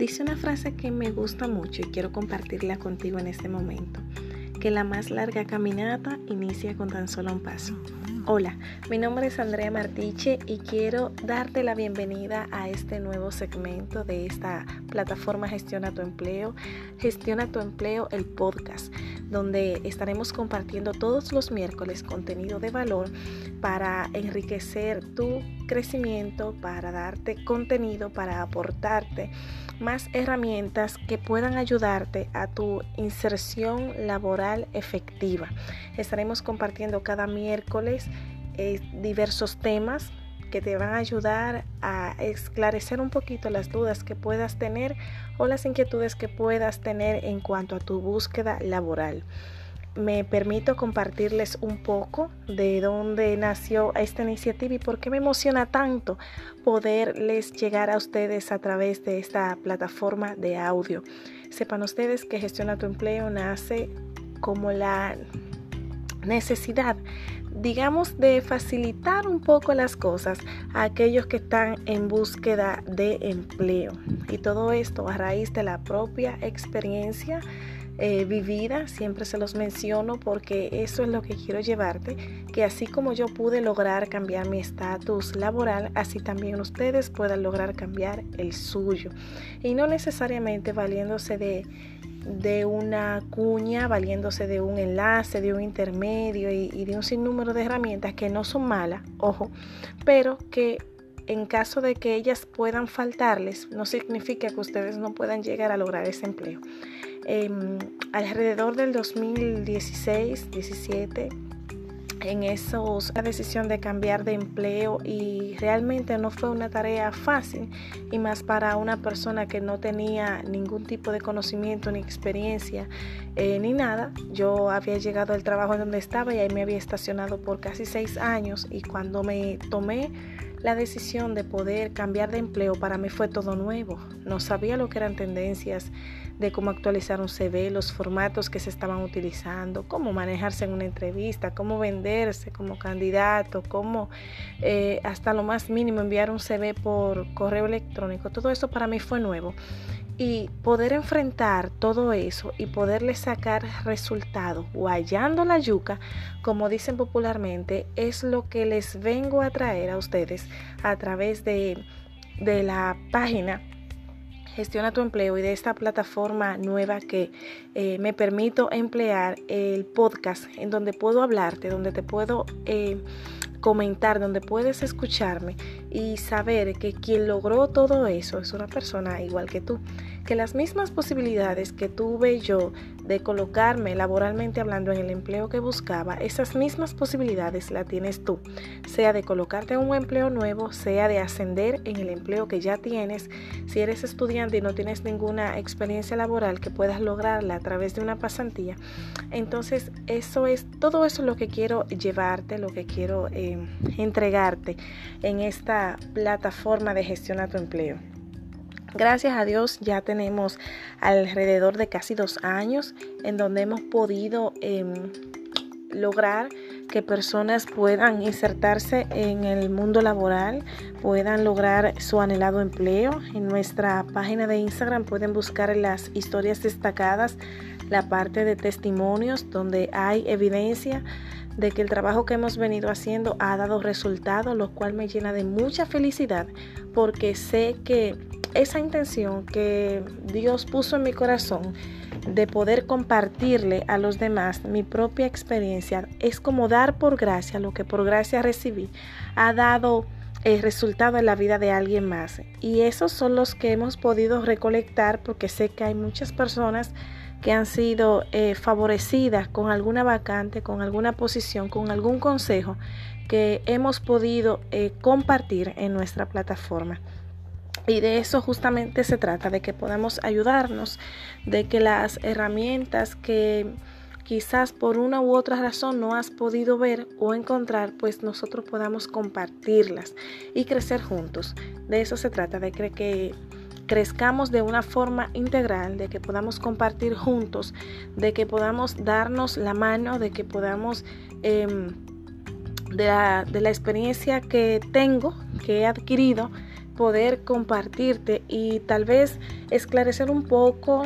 dice una frase que me gusta mucho y quiero compartirla contigo en este momento, que la más larga caminata inicia con tan solo un paso. Hola, mi nombre es Andrea Martiche y quiero darte la bienvenida a este nuevo segmento de esta plataforma Gestiona tu Empleo, el podcast, donde estaremos compartiendo todos los miércoles contenido de valor para enriquecer tu crecimiento, para darte contenido, para aportarte más herramientas que puedan ayudarte a tu inserción laboral efectiva. Estaremos compartiendo cada miércoles diversos temas que te van a ayudar a esclarecer un poquito las dudas que puedas tener o las inquietudes que puedas tener en cuanto a tu búsqueda laboral. Me permito compartirles un poco de dónde nació esta iniciativa y por qué me emociona tanto poderles llegar a ustedes a través de esta plataforma de audio. Sepan ustedes que Gestiona tu Empleo nace como la necesidad, digamos, de facilitar un poco las cosas a aquellos que están en búsqueda de empleo. Y todo esto a raíz de la propia experiencia vivida, siempre se los menciono porque eso es lo que quiero llevarte, que así como yo pude lograr cambiar mi estatus laboral, así también ustedes puedan lograr cambiar el suyo. Y no necesariamente valiéndose de una cuña, valiéndose de un enlace, de un intermedio y de un sinnúmero de herramientas que no son malas, ojo, pero que en caso de que ellas puedan faltarles, no significa que ustedes no puedan llegar a lograr ese empleo. Alrededor del 2016-17, en esos, la decisión de cambiar de empleo, y realmente no fue una tarea fácil, y más para una persona que no tenía ningún tipo de conocimiento ni experiencia ni nada. Yo había llegado al trabajo en donde estaba y ahí me había estacionado por casi 6 años, y cuando me tomé la decisión de poder cambiar de empleo, para mí fue todo nuevo. No sabía lo que eran tendencias, de cómo actualizar un CV, los formatos que se estaban utilizando, cómo manejarse en una entrevista, cómo venderse como candidato, cómo hasta lo más mínimo enviar un CV por correo electrónico. Todo eso para mí fue nuevo. Y poder enfrentar todo eso y poderle sacar resultados, guayando la yuca, como dicen popularmente, es lo que les vengo a traer a ustedes a través de la página Gestiona tu Empleo y de esta plataforma nueva que me permito emplear, el podcast, en donde puedo hablarte, donde te puedo comentar, donde puedes escucharme y saber que quien logró todo eso es una persona igual que tú, que las mismas posibilidades que tuve yo de colocarme laboralmente hablando en el empleo que buscaba, esas mismas posibilidades las tienes tú, sea de colocarte en un empleo nuevo, sea de ascender en el empleo que ya tienes. Si eres estudiante y no tienes ninguna experiencia laboral, que puedas lograrla a través de una pasantía. Entonces eso es, todo eso es lo que quiero llevarte, lo que quiero entregarte en esta plataforma de Gestiona tu Empleo. Gracias a Dios ya tenemos alrededor de casi 2 años en donde hemos podido lograr que personas puedan insertarse en el mundo laboral, puedan lograr su anhelado empleo. En nuestra página de Instagram pueden buscar las historias destacadas, la parte de testimonios donde hay evidencia de que el trabajo que hemos venido haciendo ha dado resultados, lo cual me llena de mucha felicidad porque sé que esa intención que Dios puso en mi corazón de poder compartirle a los demás mi propia experiencia, es como dar por gracia lo que por gracia recibí, ha dado el resultado en la vida de alguien más. Y esos son los que hemos podido recolectar porque sé que hay muchas personas que han sido favorecidas con alguna vacante, con alguna posición, con algún consejo que hemos podido compartir en nuestra plataforma. Y de eso justamente se trata, de que podamos ayudarnos, de que las herramientas que quizás por una u otra razón no has podido ver o encontrar, pues nosotros podamos compartirlas y crecer juntos. De eso se trata, de que crezcamos de una forma integral, de que podamos compartir juntos, de que podamos darnos la mano, de que podamos, de la experiencia que tengo, que he adquirido, poder compartirte y tal vez esclarecer un poco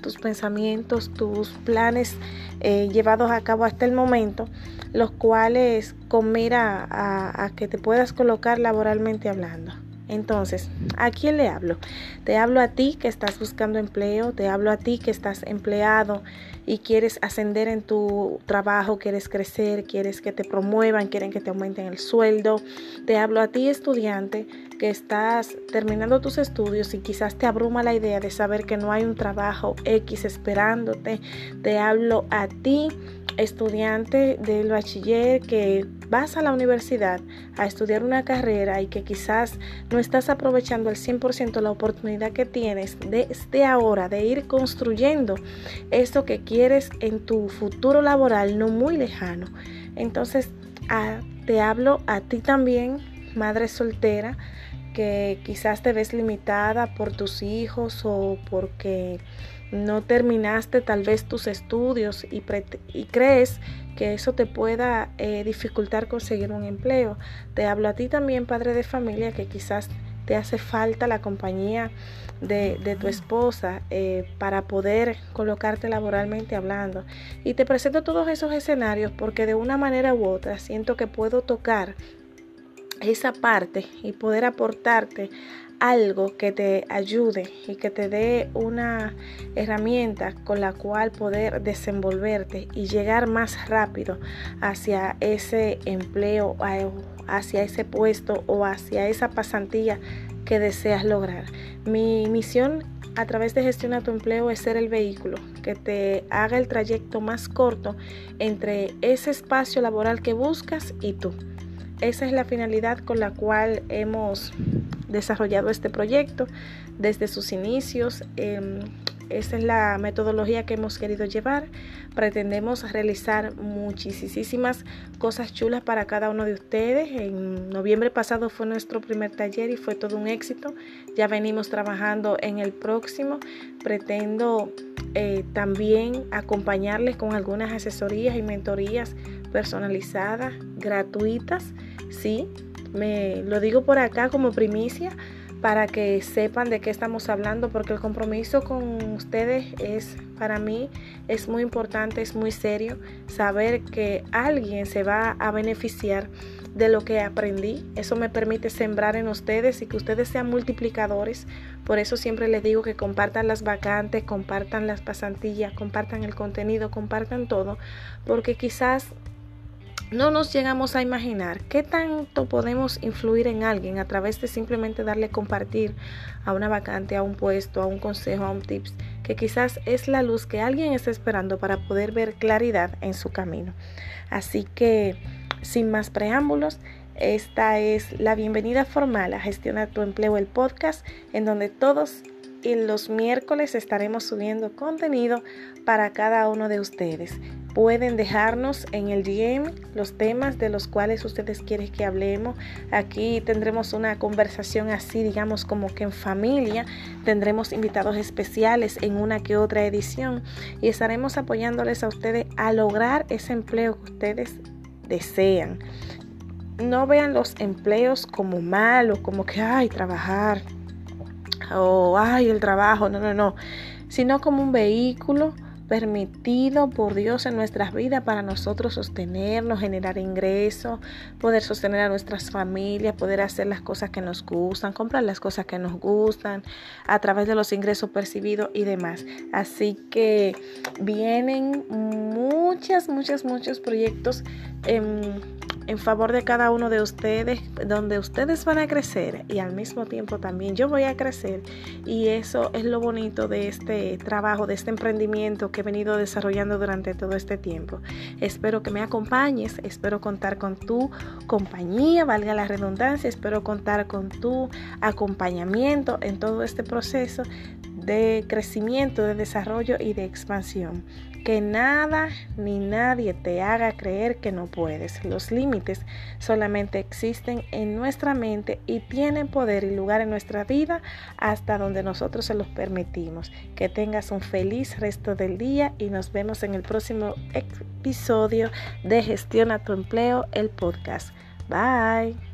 tus pensamientos, tus planes llevados a cabo hasta el momento, los cuales con mira a que te puedas colocar laboralmente hablando. Entonces, ¿a quién le hablo? Te hablo a ti que estás buscando empleo, te hablo a ti que estás empleado y quieres ascender en tu trabajo, quieres crecer, quieres que te promuevan, quieren que te aumenten el sueldo. Te hablo a ti, estudiante, que estás terminando tus estudios y quizás te abruma la idea de saber que no hay un trabajo X esperándote. Te hablo a ti, estudiante del bachiller, que vas a la universidad a estudiar una carrera y que quizás no estás aprovechando al 100% la oportunidad que tienes desde ahora de ir construyendo esto que quieres en tu futuro laboral no muy lejano. Entonces, te hablo a ti también, madre soltera, que quizás te ves limitada por tus hijos o porque no terminaste tal vez tus estudios y crees que eso te pueda dificultar conseguir un empleo. Te hablo a ti también, padre de familia, que quizás te hace falta la compañía de tu esposa para poder colocarte laboralmente hablando. Y te presento todos esos escenarios porque de una manera u otra siento que puedo tocar esa parte y poder aportarte algo que te ayude y que te dé una herramienta con la cual poder desenvolverte y llegar más rápido hacia ese empleo, hacia ese puesto o hacia esa pasantía que deseas lograr. Mi misión a través de Gestiona tu Empleo es ser el vehículo que te haga el trayecto más corto entre ese espacio laboral que buscas y tú. Esa es la finalidad con la cual hemos desarrollado este proyecto desde sus inicios. Esa es la metodología que hemos querido llevar. Pretendemos realizar muchísimas cosas chulas para cada uno de ustedes. En noviembre pasado fue nuestro primer taller y fue todo un éxito. Ya venimos trabajando en el próximo. Pretendo también acompañarles con algunas asesorías y mentorías personalizadas, gratuitas, ¿sí? Me lo digo por acá como primicia para que sepan de qué estamos hablando, porque el compromiso con ustedes para mí es muy importante, es muy serio. Saber que alguien se va a beneficiar de lo que aprendí, eso me permite sembrar en ustedes y que ustedes sean multiplicadores. Por eso siempre les digo que compartan las vacantes, compartan las pasantías, compartan el contenido, compartan todo, porque quizás no nos llegamos a imaginar qué tanto podemos influir en alguien a través de simplemente darle compartir a una vacante, a un puesto, a un consejo, a un tips, que quizás es la luz que alguien está esperando para poder ver claridad en su camino. Así que, sin más preámbulos, esta es la bienvenida formal a Gestiona tu Empleo, el podcast, en donde todos los miércoles estaremos subiendo contenido para cada uno de ustedes. Pueden dejarnos en el DM los temas de los cuales ustedes quieren que hablemos. Aquí tendremos una conversación así, digamos, como que en familia. Tendremos invitados especiales en una que otra edición y estaremos apoyándoles a ustedes a lograr ese empleo que ustedes desean. No vean los empleos como malos, como que, ay, trabajar o, ay, el trabajo. No. Sino como un vehículo permitido por Dios en nuestras vidas para nosotros sostenernos, generar ingresos, poder sostener a nuestras familias, poder hacer las cosas que nos gustan, comprar las cosas que nos gustan a través de los ingresos percibidos y demás. Así que vienen muchos proyectos en favor de cada uno de ustedes, donde ustedes van a crecer y al mismo tiempo también yo voy a crecer, y eso es lo bonito de este trabajo, de este emprendimiento que he venido desarrollando durante todo este tiempo. Espero que me acompañes, espero contar con tu compañía, valga la redundancia, espero contar con tu acompañamiento en todo este proceso de crecimiento, de desarrollo y de expansión. Que nada ni nadie te haga creer que no puedes. Los límites solamente existen en nuestra mente y tienen poder y lugar en nuestra vida hasta donde nosotros se los permitimos. Que tengas un feliz resto del día y nos vemos en el próximo episodio de Gestiona tu Empleo, el podcast. Bye.